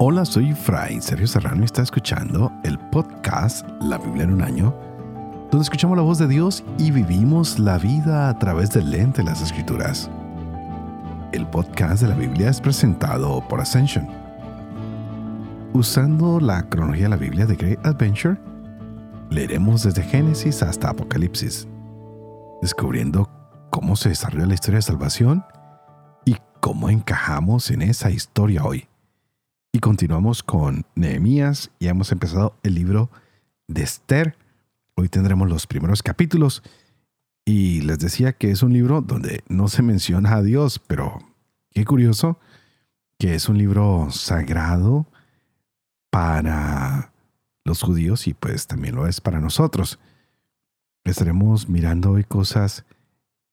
Hola, soy Fray Sergio Serrano y está escuchando el podcast La Biblia en un año, donde escuchamos la voz de Dios y vivimos la vida a través del lente de las Escrituras. El podcast de la Biblia es presentado por Ascension, usando la cronología de la Biblia de Great Adventure. Leeremos desde Génesis hasta Apocalipsis, descubriendo cómo se desarrolla la historia de salvación y cómo encajamos en esa historia hoy. Y continuamos con Nehemías. Ya hemos empezado el libro de Ester. Hoy tendremos los primeros capítulos. Y les decía que es un libro donde no se menciona a Dios, pero qué curioso que es un libro sagrado para los judíos y pues también lo es para nosotros. Estaremos mirando hoy cosas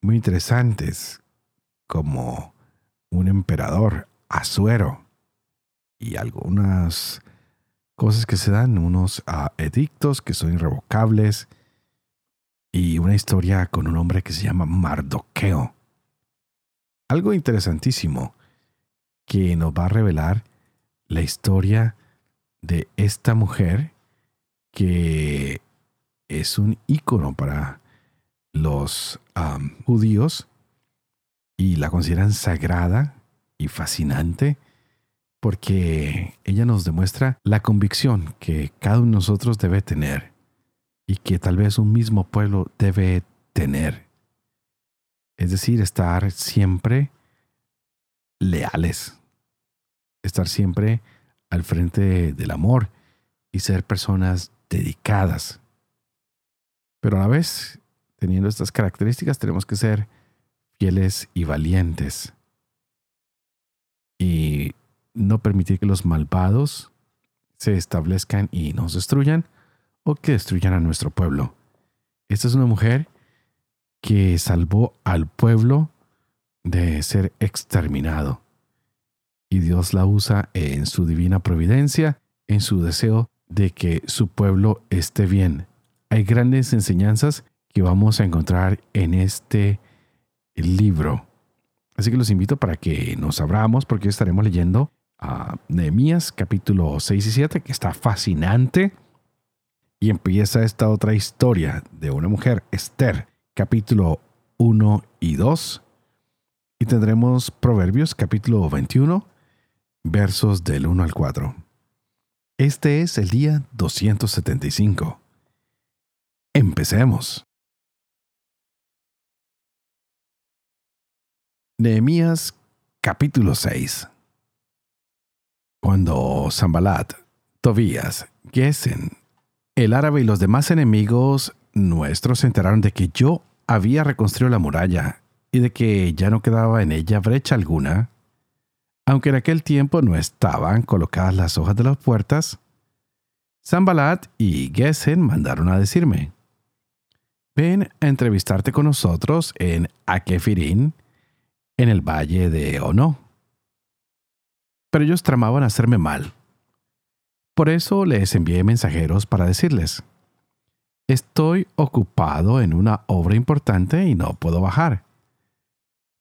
muy interesantes como un emperador, Asuero, y algunas cosas que se dan, unos edictos que son irrevocables y una historia con un hombre que se llama Mardoqueo. Algo interesantísimo que nos va a revelar la historia de esta mujer que es un ícono para los judíos y la consideran sagrada y fascinante, porque ella nos demuestra la convicción que cada uno de nosotros debe tener y que tal vez un mismo pueblo debe tener. Es decir, estar siempre leales, estar siempre al frente del amor y ser personas dedicadas. Pero a la vez, teniendo estas características, tenemos que ser fieles y valientes. Y no permitir que los malvados se establezcan y nos destruyan o que destruyan a nuestro pueblo. Esta es una mujer que salvó al pueblo de ser exterminado. Y Dios la usa en su divina providencia, en su deseo de que su pueblo esté bien. Hay grandes enseñanzas que vamos a encontrar en este libro. Así que los invito para que nos abramos porque estaremos leyendo a Nehemías capítulo 6 y 7, que está fascinante, y empieza esta otra historia de una mujer, Ester, capítulo 1 y 2, y tendremos Proverbios capítulo 21, versos del 1 al 4. Este es el día 275. Empecemos. Nehemías capítulo 6. Cuando Sanbalat, Tobías, Gesen, el árabe y los demás enemigos nuestros se enteraron de que yo había reconstruido la muralla y de que ya no quedaba en ella brecha alguna, aunque en aquel tiempo no estaban colocadas las hojas de las puertas, Sanbalat y Gesen mandaron a decirme: ven a entrevistarte con nosotros en Akefirín, en el valle de Ono. Pero ellos tramaban hacerme mal. Por eso les envié mensajeros para decirles: estoy ocupado en una obra importante y no puedo bajar.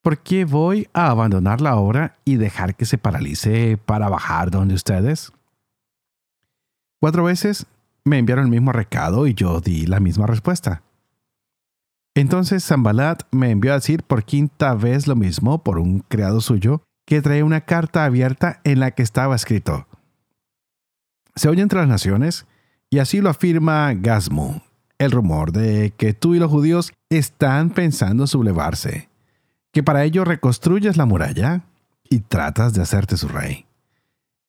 ¿Por qué voy a abandonar la obra y dejar que se paralice para bajar donde ustedes? 4 veces me enviaron el mismo recado y yo di la misma respuesta. Entonces Sanbalat me envió a decir por 5ª vez lo mismo por un criado suyo que traía una carta abierta en la que estaba escrito: se oye entre las naciones, y así lo afirma Gazmú, el rumor de que tú y los judíos están pensando sublevarse, que para ello reconstruyes la muralla y tratas de hacerte su rey,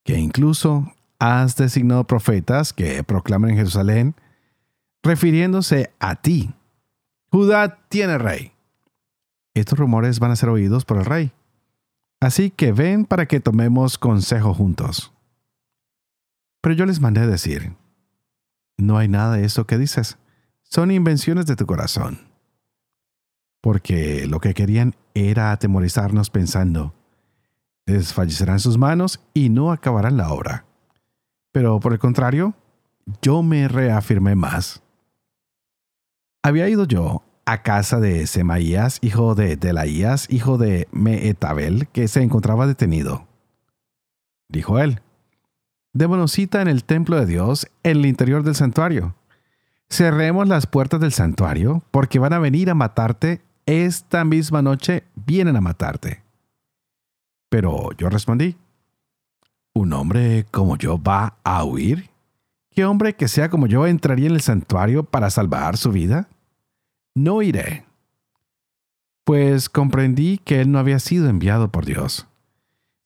que incluso has designado profetas que proclaman en Jerusalén, refiriéndose a ti: Judá tiene rey. Estos rumores van a ser oídos por el rey. Así que ven para que tomemos consejo juntos. Pero yo les mandé decir: no hay nada de eso que dices. Son invenciones de tu corazón. Porque lo que querían era atemorizarnos pensando: desfallecerán sus manos y no acabarán la obra. Pero por el contrario, yo me reafirmé más. Había ido yo a casa de Semaías, hijo de Delaías, hijo de Meetabel, que se encontraba detenido. Dijo él: Démonos cita en el templo de Dios, en el interior del santuario. Cerremos las puertas del santuario, porque van a venir a matarte. Esta misma noche vienen a matarte. Pero yo respondí, ¿un hombre como yo va a huir? ¿Qué hombre que sea como yo entraría en el santuario para salvar su vida? No iré. Pues comprendí que él no había sido enviado por Dios,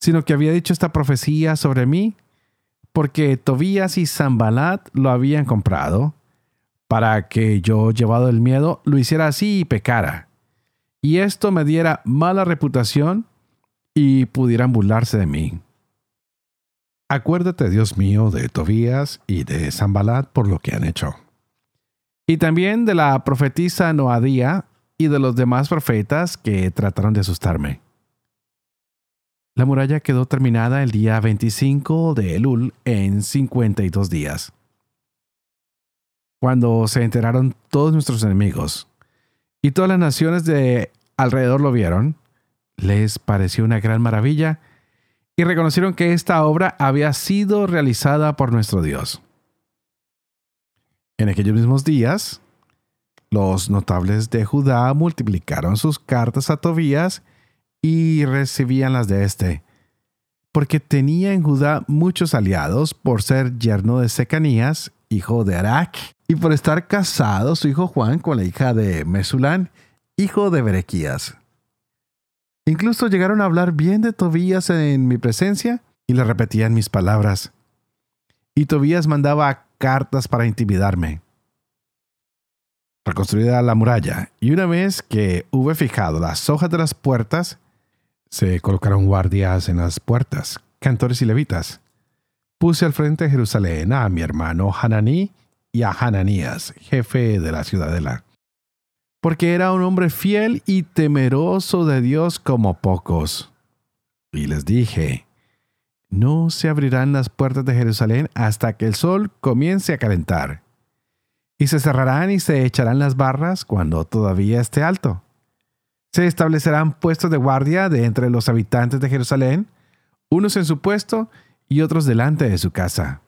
sino que había dicho esta profecía sobre mí, porque Tobías y Sanbalat lo habían comprado, para que yo, llevado el miedo, lo hiciera así y pecara, y esto me diera mala reputación y pudieran burlarse de mí. Acuérdate, Dios mío, de Tobías y de Sanbalat por lo que han hecho, y también de la profetisa Noadía y de los demás profetas que trataron de asustarme. La muralla quedó terminada el día 25 de Elul en 52 días, cuando se enteraron todos nuestros enemigos, y todas las naciones de alrededor lo vieron. Les pareció una gran maravilla y reconocieron que esta obra había sido realizada por nuestro Dios. En aquellos mismos días, los notables de Judá multiplicaron sus cartas a Tobías y recibían las de éste, porque tenía en Judá muchos aliados por ser yerno de Secanías, hijo de Arac, y por estar casado su hijo Juan con la hija de Mesulán, hijo de Berequías. Incluso llegaron a hablar bien de Tobías en mi presencia y le repetían mis palabras. Y Tobías mandaba cartas para intimidarme. Reconstruida la muralla, y una vez que hube fijado las hojas de las puertas, se colocaron guardias en las puertas, cantores y levitas. Puse al frente de Jerusalén a mi hermano Hananí y a Hananías, jefe de la ciudadela, porque era un hombre fiel y temeroso de Dios como pocos. Y les dije, no se abrirán las puertas de Jerusalén hasta que el sol comience a calentar, y se cerrarán y se echarán las barras cuando todavía esté alto. Se establecerán puestos de guardia de entre los habitantes de Jerusalén, unos en su puesto y otros delante de su casa.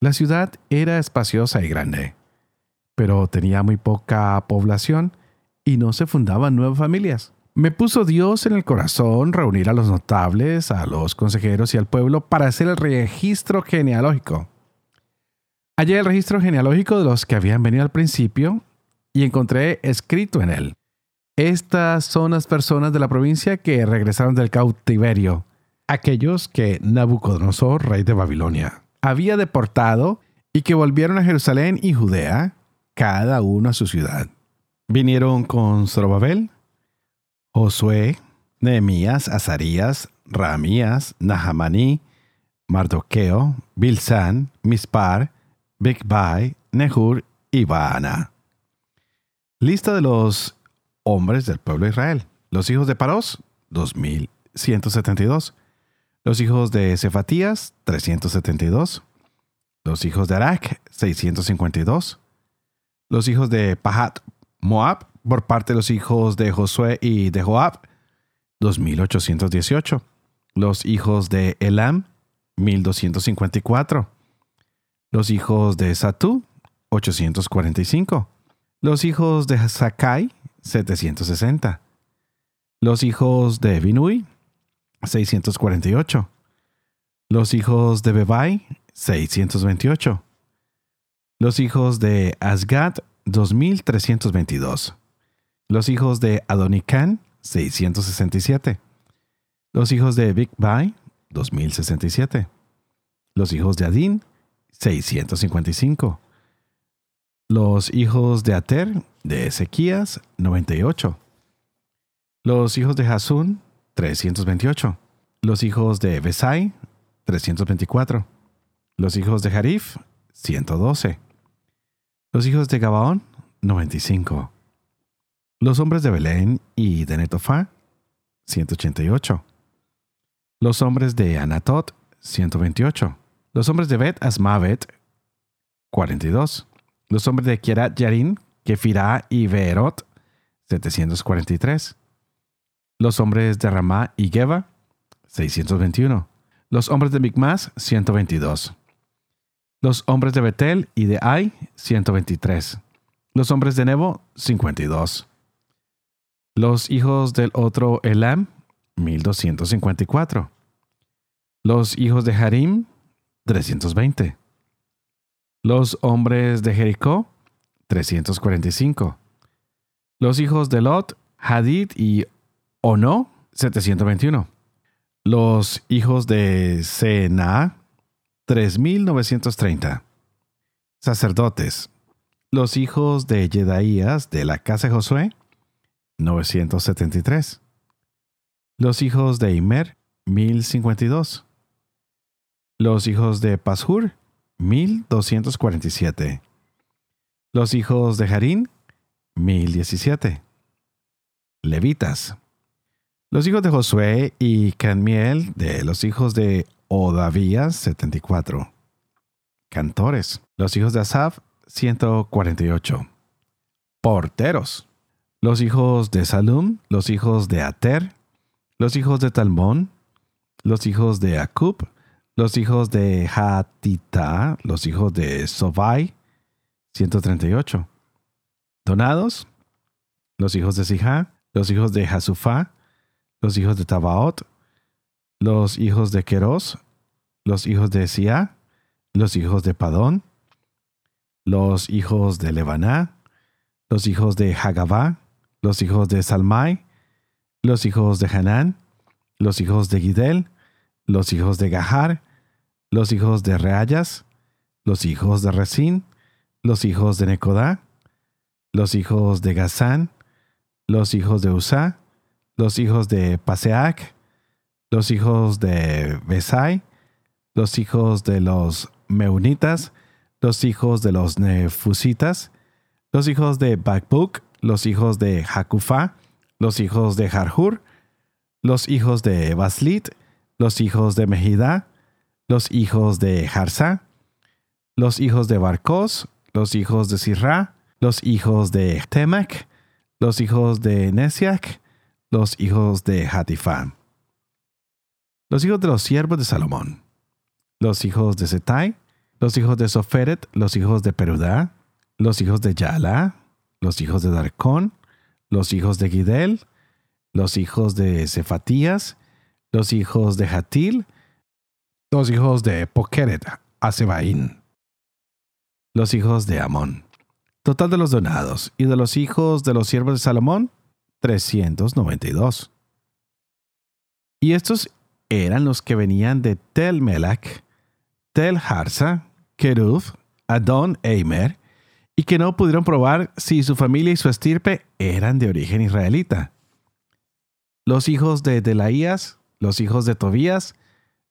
La ciudad era espaciosa y grande, pero tenía muy poca población y no se fundaban nuevas familias. Me puso Dios en el corazón reunir a los notables, a los consejeros y al pueblo para hacer el registro genealógico. Hallé el registro genealógico de los que habían venido al principio y encontré escrito en él: estas son las personas de la provincia que regresaron del cautiverio, aquellos que Nabucodonosor, rey de Babilonia, había deportado y que volvieron a Jerusalén y Judea, cada uno a su ciudad. Vinieron con Zorobabel, Josué, Nehemías, Azarías, Ramías, Nahamaní, Mardoqueo, Bilsán, Mispar, Bigbai, Nehur y Baana. Lista de los hombres del pueblo de Israel. Los hijos de Paros, 2172. Los hijos de Cefatías, 372. Los hijos de Arac, 652. Los hijos de Pahat Moab, por parte de los hijos de Josué y de Joab, 2818. Los hijos de Elam, 1254. Los hijos de Satú, 845. Los hijos de Sakai, 760. Los hijos de Binui, 648. Los hijos de Bebai, 628. Los hijos de Asgad, 2322. Los hijos de Adonicán, 667. Los hijos de Bigbai, 2067. Los hijos de Adín, 655. Los hijos de Ater, de Ezequías, 98. Los hijos de Hasún, 328. Los hijos de Besai, 324. Los hijos de Jarif, 112. Los hijos de Gabaón, 95. Los hombres de Belén y de Netofá, 188. Los hombres de Anatot, 128. Los hombres de Bet Asmavet, 42. Los hombres de Kierat Yarin, Kefirá y Beerot, 743. Los hombres de Ramá y Geba, 621. Los hombres de Micmas, 122. Los hombres de Betel y de Ai, 123. Los hombres de Nebo, 52. Los hijos del otro Elam, 1254. Los hijos de Harim, 320. Los hombres de Jericó, 345. Los hijos de Lot, Hadid y Ono, 721. Los hijos de Sena, 3.930. Sacerdotes. Los hijos de Yedaías de la casa de Josué, 973. Los hijos de Imer, 1.052. Los hijos de Pashur, 1.247. Los hijos de Harín, 1.017. Levitas. Los hijos de Josué y Cadmiel de los hijos de Odavías, 74. Cantores. Los hijos de Asaf, 148. Porteros. Los hijos de Salum, los hijos de Ater, los hijos de Talmón, los hijos de Acub, los hijos de Hatita, los hijos de Sobai, 138. Donados. Los hijos de Sijá, los hijos de Jasufá, los hijos de Tabaot, los hijos de Queros, los hijos de Siá, los hijos de Padón, los hijos de Lebaná, los hijos de Hagabá, los hijos de Salmai, los hijos de Hanán, los hijos de Gidel, los hijos de Gahar, los hijos de Reayas, los hijos de Resín, los hijos de Necodá, los hijos de Gazán, los hijos de Usá, los hijos de Paseac, los hijos de Besai, los hijos de los Meunitas, los hijos de los Nefusitas, los hijos de Bakbuk, los hijos de Jacufá, los hijos de Jarjur, los hijos de Baslit, los hijos de Mejidá, los hijos de Jarsá, los hijos de Barcos, los hijos de Sirrá, los hijos de Temac, los hijos de Nesiac, los hijos de Hatifá. Los hijos de los siervos de Salomón, los hijos de Setai, los hijos de Soferet, los hijos de Perudá, los hijos de Yaalá, los hijos de Darcón, los hijos de Gidel, los hijos de Cefatías, los hijos de Jatil, los hijos de Poqueret, Asebaín, los hijos de Amón. Total de los donados y de los hijos de los siervos de Salomón, 392. Y estos eran los que venían de Tel Melach, Tel Harsa, Keruf, Adón Eimer, y que no pudieron probar si su familia y su estirpe eran de origen israelita. Los hijos de Delaías, los hijos de Tobías,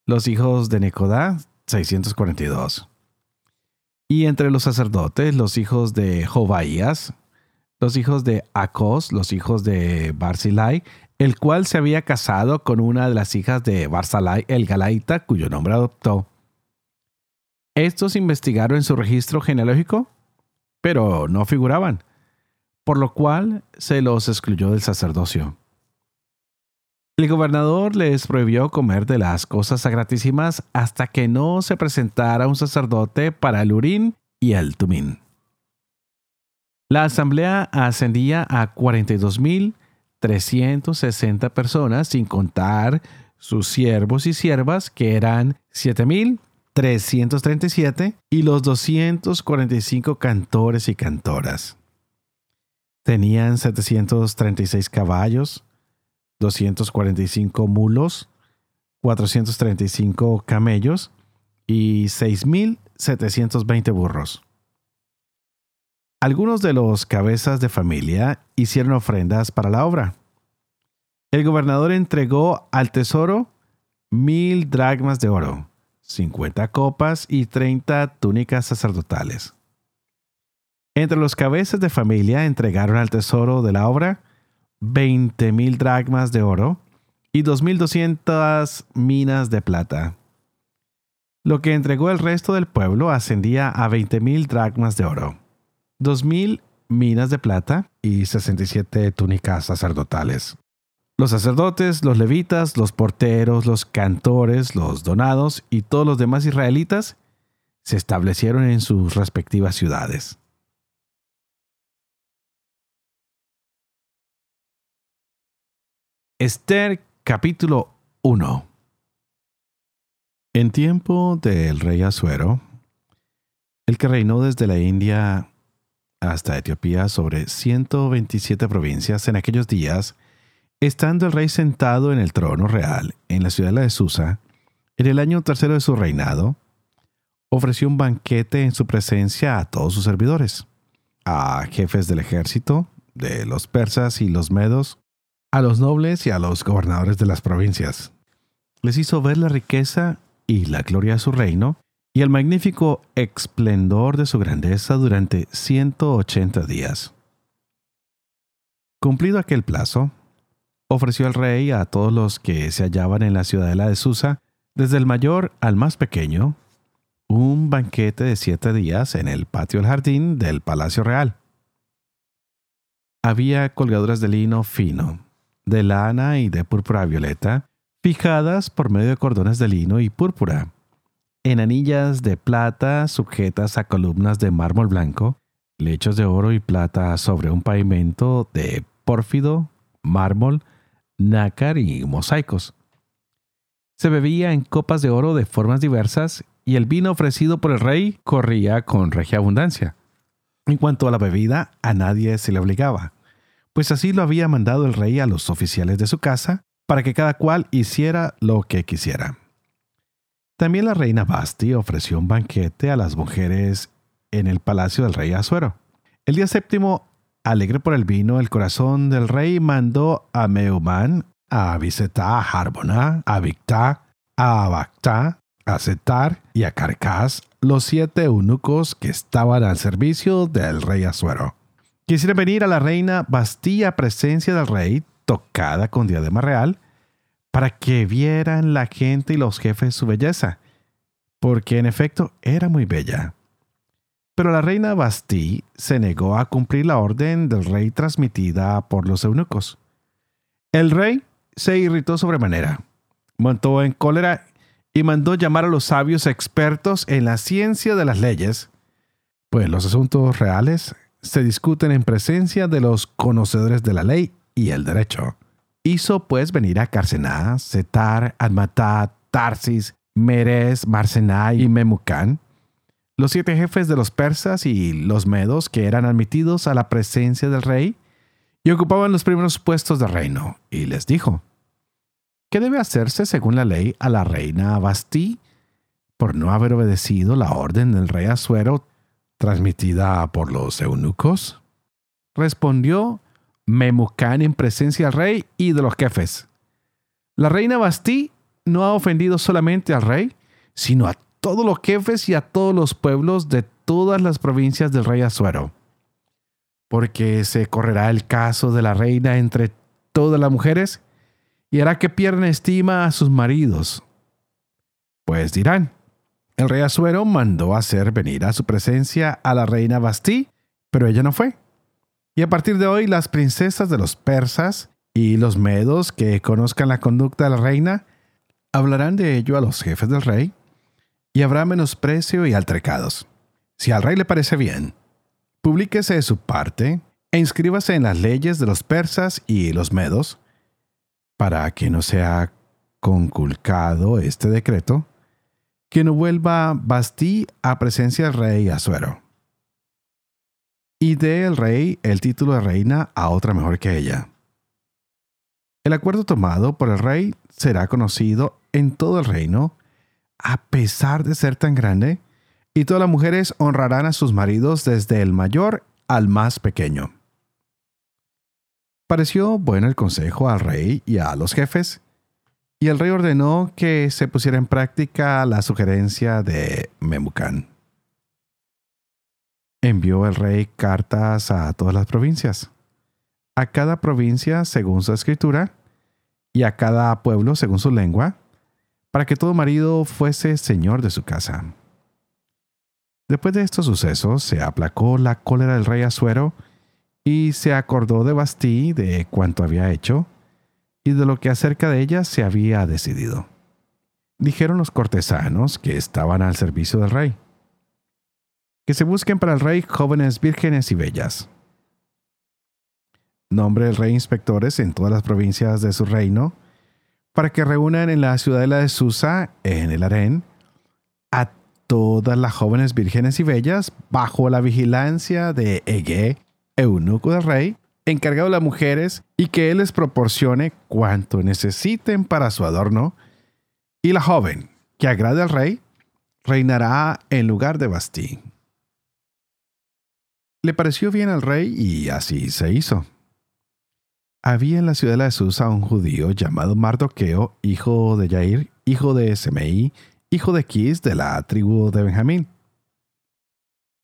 los hijos de Necodá, 642. Y entre los sacerdotes, los hijos de Jobaías, los hijos de Acos, los hijos de Barzilai, el cual se había casado con una de las hijas de Barzilai el Galaita, cuyo nombre adoptó. Estos investigaron en su registro genealógico, pero no figuraban, por lo cual se los excluyó del sacerdocio. El gobernador les prohibió comer de las cosas sagratísimas hasta que no se presentara un sacerdote para el Urín y el Tumín. La asamblea ascendía a 42.360 personas, sin contar sus siervos y siervas, que eran 7.337, y los 245 cantores y cantoras. Tenían 736 caballos, 245 mulos, 435 camellos y 6.720 burros. Algunos de los cabezas de familia hicieron ofrendas para la obra. El gobernador entregó al tesoro 1.000 dracmas de oro, 50 copas y 30 túnicas sacerdotales. Entre los cabezas de familia entregaron al tesoro de la obra 20.000 dracmas de oro y 2.200 minas de plata. Lo que entregó el resto del pueblo ascendía a 20.000 dracmas de oro, 2.000 minas de plata y 67 túnicas sacerdotales. Los sacerdotes, los levitas, los porteros, los cantores, los donados y todos los demás israelitas se establecieron en sus respectivas ciudades. Ester, capítulo 1. En tiempo del rey Asuero, el que reinó desde la India hasta Etiopía sobre 127 provincias, en aquellos días, estando el rey sentado en el trono real en la ciudad de Susa, en el año tercero de su reinado, ofreció un banquete en su presencia a todos sus servidores, a jefes del ejército, de los persas y los medos, a los nobles y a los gobernadores de las provincias. Les hizo ver la riqueza y la gloria de su reino y el magnífico esplendor de su grandeza durante 180 días. Cumplido aquel plazo, ofreció el rey a todos los que se hallaban en la ciudadela de Susa, desde el mayor al más pequeño, un banquete de 7 días en el patio del jardín del Palacio Real. Había colgaduras de lino fino, de lana y de púrpura violeta, fijadas por medio de cordones de lino y púrpura, en anillas de plata sujetas a columnas de mármol blanco, lechos de oro y plata sobre un pavimento de pórfido, mármol, nácar y mosaicos. Se bebía en copas de oro de formas diversas y el vino ofrecido por el rey corría con regia abundancia. En cuanto a la bebida, a nadie se le obligaba, pues así lo había mandado el rey a los oficiales de su casa para que cada cual hiciera lo que quisiera. También la reina Basti ofreció un banquete a las mujeres en el palacio del rey Asuero. El día séptimo, alegre por el vino, el corazón del rey mandó a Meumán, a Abisetá, a Harbona, a Victá, a Abactá, a Setar y a Carcás, los 7 eunucos que estaban al servicio del rey Asuero. Quisieron venir a la reina Basti a presencia del rey, tocada con diadema real, para que vieran la gente y los jefes su belleza, porque en efecto era muy bella. Pero la reina Basti se negó a cumplir la orden del rey transmitida por los eunucos. El rey se irritó sobremanera, montó en cólera y mandó llamar a los sabios expertos en la ciencia de las leyes, pues los asuntos reales se discuten en presencia de los conocedores de la ley y el derecho. Hizo pues venir a Carcená, Setar, Admatá, Tarsis, Merez, Marcená y Memucán, los 7 jefes de los persas y los medos que eran admitidos a la presencia del rey y ocupaban los primeros puestos del reino, y les dijo: ¿Qué debe hacerse según la ley a la reina Basti por no haber obedecido la orden del rey Asuero transmitida por los eunucos? Respondió Memucán en presencia del rey y de los jefes: La reina Basti no ha ofendido solamente al rey, sino a todos los jefes y a todos los pueblos de todas las provincias del rey Asuero. Porque se correrá el caso de la reina entre todas las mujeres y hará que pierdan estima a sus maridos. Pues dirán: El rey Asuero mandó hacer venir a su presencia a la reina Basti, pero ella no fue. Y a partir de hoy, las princesas de los persas y los medos que conozcan la conducta de la reina hablarán de ello a los jefes del rey, y habrá menosprecio y altercados. Si al rey le parece bien, publíquese de su parte e inscríbase en las leyes de los persas y los medos, para que no sea conculcado este decreto, que no vuelva Basti a presencia del rey Asuero. Y dé el rey el título de reina a otra mejor que ella. El acuerdo tomado por el rey será conocido en todo el reino, a pesar de ser tan grande, y todas las mujeres honrarán a sus maridos desde el mayor al más pequeño. Pareció bueno el consejo al rey y a los jefes, y el rey ordenó que se pusiera en práctica la sugerencia de Memucán. Envió el rey cartas a todas las provincias, a cada provincia según su escritura y a cada pueblo según su lengua, para que todo marido fuese señor de su casa. Después de estos sucesos se aplacó la cólera del rey Asuero y se acordó de Basti de cuanto había hecho y de lo que acerca de ella se había decidido. Dijeron los cortesanos que estaban al servicio del rey: que se busquen para el rey jóvenes vírgenes y bellas. Nombre el rey inspectores en todas las provincias de su reino, para que reúnan en la ciudadela de Susa, en el harén, a todas las jóvenes vírgenes y bellas bajo la vigilancia de Ege, eunuco del rey, encargado de las mujeres, y que él les proporcione cuanto necesiten para su adorno, y la joven que agrade al rey reinará en lugar de Bastí. Le pareció bien al rey y así se hizo. Había en la ciudadela de Susa un judío llamado Mardoqueo, hijo de Yair, hijo de Semeí, hijo de Quis, de la tribu de Benjamín.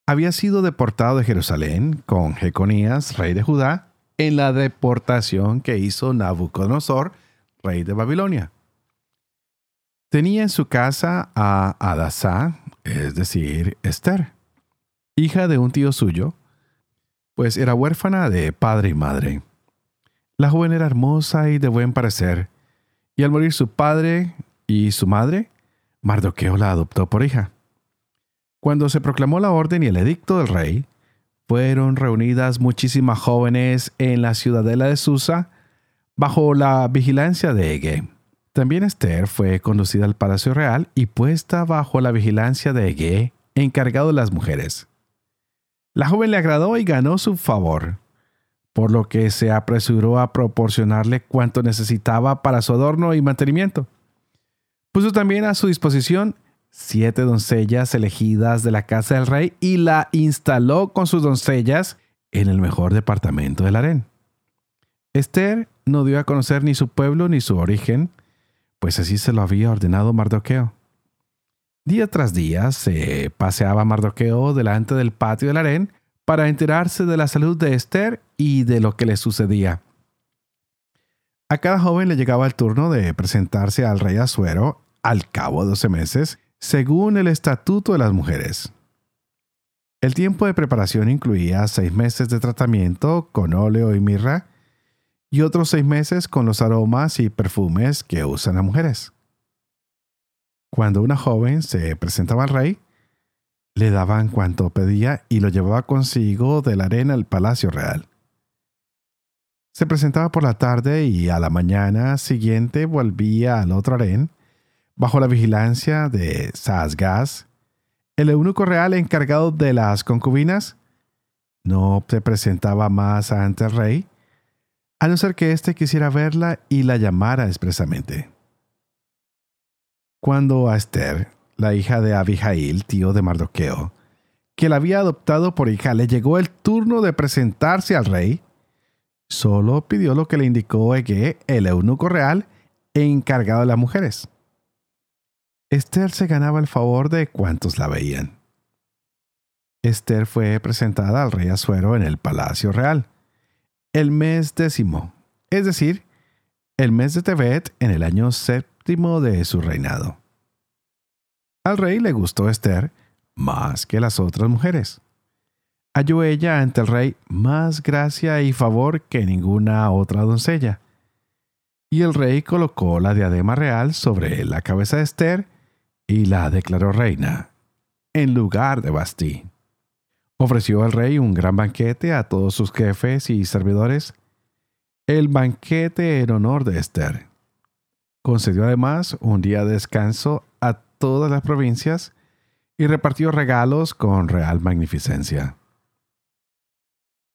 Había sido deportado de Jerusalén con Jeconías, rey de Judá, en la deportación que hizo Nabucodonosor, rey de Babilonia. Tenía en su casa a Adasá, es decir, Ester, hija de un tío suyo, pues era huérfana de padre y madre. La joven era hermosa y de buen parecer, y al morir su padre y su madre, Mardoqueo la adoptó por hija. Cuando se proclamó la orden y el edicto del rey, fueron reunidas muchísimas jóvenes en la ciudadela de Susa, bajo la vigilancia de Ege. También Ester fue conducida al Palacio Real y puesta bajo la vigilancia de Ege, encargado de las mujeres. La joven le agradó y ganó su favor, por lo que se apresuró a proporcionarle cuanto necesitaba para su adorno y mantenimiento. Puso también a su disposición 7 doncellas elegidas de la casa del rey y la instaló con sus doncellas en el mejor departamento del harén. Ester no dio a conocer ni su pueblo ni su origen, pues así se lo había ordenado Mardoqueo. Día tras día se paseaba Mardoqueo delante del patio del harén para enterarse de la salud de Ester y de lo que le sucedía. A cada joven le llegaba el turno de presentarse al rey Asuero al cabo de 12 meses, según el estatuto de las mujeres. El tiempo de preparación incluía 6 meses de tratamiento con óleo y mirra, y otros 6 meses con los aromas y perfumes que usan las mujeres. Cuando una joven se presentaba al rey, le daban cuanto pedía y lo llevaba consigo de la arena al palacio real. Se presentaba por la tarde y a la mañana siguiente volvía al otro harén, bajo la vigilancia de Saasgaz, el eunuco real encargado de las concubinas. No se presentaba más ante el rey, a no ser que éste quisiera verla y la llamara expresamente. Cuando a Ester, la hija de Abijail, tío de Mardoqueo, que la había adoptado por hija, le llegó el turno de presentarse al rey, solo pidió lo que le indicó Ege, el eunuco real encargado de las mujeres. Ester se ganaba el favor de cuantos la veían. Ester fue presentada al rey Asuero en el Palacio Real, el mes 10, es decir, el mes de Tebet en el año 7 de su reinado. Al rey le gustó Ester más que las otras mujeres. Halló ella ante el rey más gracia y favor que ninguna otra doncella, y el rey colocó la diadema real sobre la cabeza de Ester y la declaró reina, en lugar de Basti. Ofreció al rey un gran banquete a todos sus jefes y servidores, el banquete en honor de Ester. Concedió además un día de descanso a todas las provincias y repartió regalos con real magnificencia.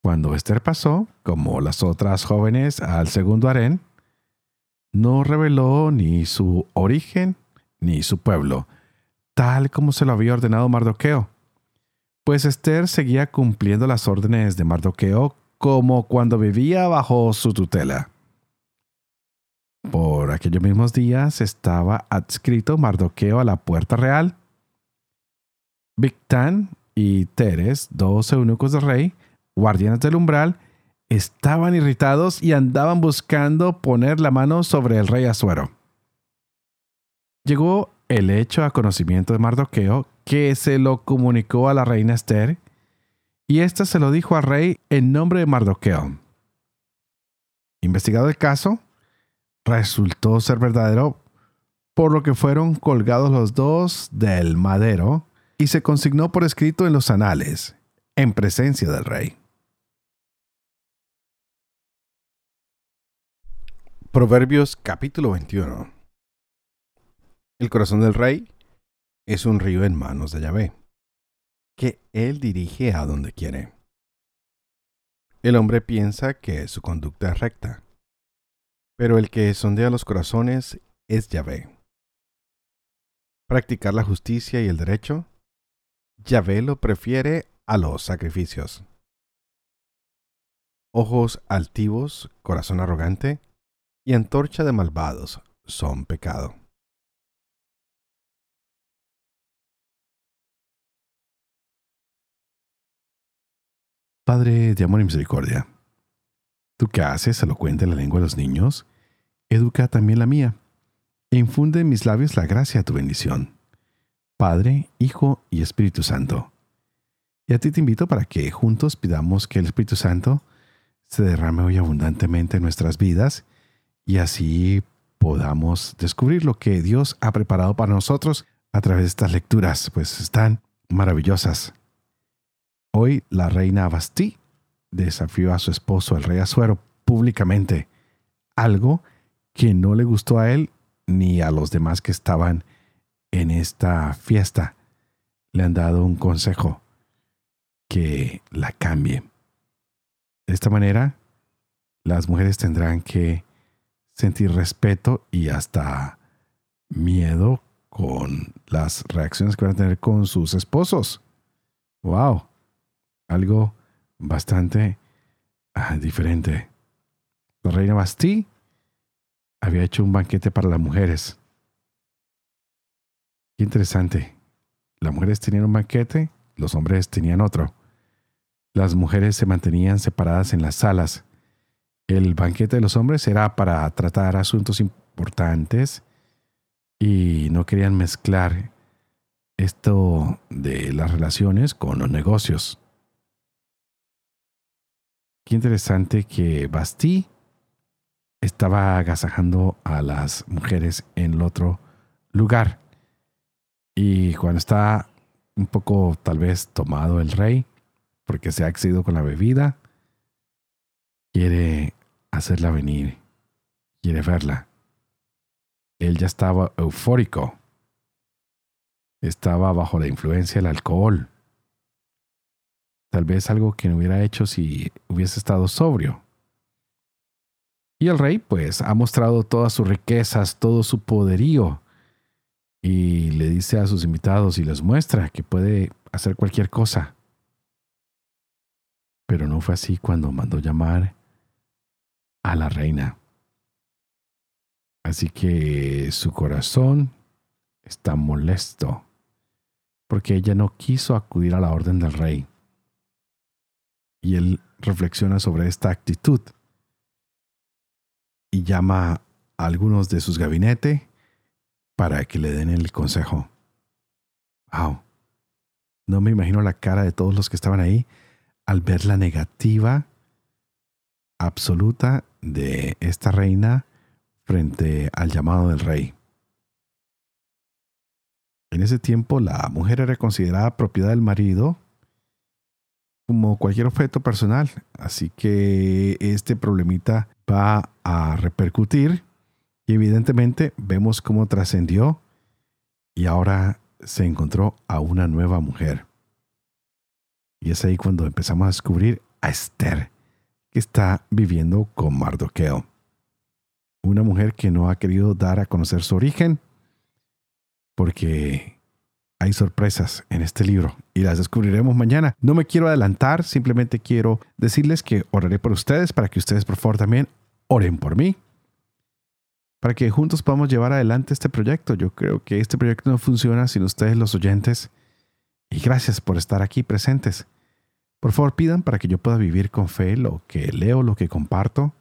Cuando Ester pasó, como las otras jóvenes, al segundo harén, no reveló ni su origen ni su pueblo, tal como se lo había ordenado Mardoqueo, pues Ester seguía cumpliendo las órdenes de Mardoqueo como cuando vivía bajo su tutela. Por aquellos mismos días estaba adscrito Mardoqueo a la puerta real. Bigtán y Teres, 2 eunucos del rey, guardianes del umbral, estaban irritados y andaban buscando poner la mano sobre el rey Asuero. Llegó el hecho a conocimiento de Mardoqueo, que se lo comunicó a la reina Ester, y ésta se lo dijo al rey en nombre de Mardoqueo. Investigado el caso, resultó ser verdadero, por lo que fueron colgados los dos del madero y se consignó por escrito en los anales, en presencia del rey. Proverbios capítulo 21. El corazón del rey es un río en manos de Yahvé, que él dirige a donde quiere. El hombre piensa que su conducta es recta, pero el que sondea los corazones es Yahvé. Practicar la justicia y el derecho, Yahvé lo prefiere a los sacrificios. Ojos altivos, corazón arrogante y antorcha de malvados son pecado. Padre de amor y misericordia, tú que haces elocuente la lengua de los niños, educa también la mía, e infunde en mis labios la gracia de tu bendición, Padre, Hijo y Espíritu Santo. Y a ti te invito para que juntos pidamos que el Espíritu Santo se derrame hoy abundantemente en nuestras vidas y así podamos descubrir lo que Dios ha preparado para nosotros a través de estas lecturas, pues están maravillosas. Hoy la reina Basti desafió a su esposo, el rey Asuero, públicamente, algo que no le gustó a él ni a los demás que estaban en esta fiesta. Le han dado un consejo: que la cambie. De esta manera, las mujeres tendrán que sentir respeto y hasta miedo con las reacciones que van a tener con sus esposos. ¡Wow! Algo bastante diferente. La reina Basti había hecho un banquete para las mujeres. Qué interesante. Las mujeres tenían un banquete, los hombres tenían otro. Las mujeres se mantenían separadas en las salas. El banquete de los hombres era para tratar asuntos importantes y no querían mezclar esto de las relaciones con los negocios. Qué interesante que Basti estaba agasajando a las mujeres en el otro lugar. Y cuando está un poco tal vez tomado el rey, porque se ha excedido con la bebida, quiere hacerla venir, quiere verla. Él ya estaba eufórico, estaba bajo la influencia del alcohol. Tal vez algo que no hubiera hecho si hubiese estado sobrio. Y el rey, pues, ha mostrado todas sus riquezas, todo su poderío. Y le dice a sus invitados y les muestra que puede hacer cualquier cosa. Pero no fue así cuando mandó llamar a la reina. Así que su corazón está molesto, porque ella no quiso acudir a la orden del rey. Y él reflexiona sobre esta actitud. Y llama a algunos de sus gabinetes para que le den el consejo. ¡Wow! No me imagino la cara de todos los que estaban ahí al ver la negativa absoluta de esta reina frente al llamado del rey. En ese tiempo la mujer era considerada propiedad del marido como cualquier objeto personal, así que este problemita va a repercutir y evidentemente vemos cómo trascendió y ahora se encontró a una nueva mujer. Y es ahí cuando empezamos a descubrir a Ester, que está viviendo con Mardoqueo. Una mujer que no ha querido dar a conocer su origen porque hay sorpresas en este libro y las descubriremos mañana. No me quiero adelantar, simplemente quiero decirles que oraré por ustedes para que ustedes por favor también oren por mí, para que juntos podamos llevar adelante este proyecto. Yo creo que este proyecto no funciona sin ustedes los oyentes y gracias por estar aquí presentes. Por favor pidan para que yo pueda vivir con fe lo que leo, lo que comparto,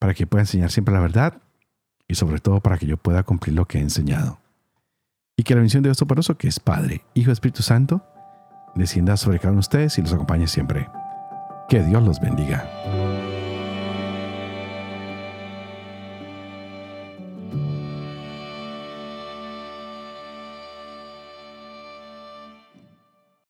para que pueda enseñar siempre la verdad y sobre todo para que yo pueda cumplir lo que he enseñado. Y que la bendición de Dios Todopoderoso, que es Padre, Hijo y Espíritu Santo, descienda sobre cada uno de ustedes y los acompañe siempre. Que Dios los bendiga.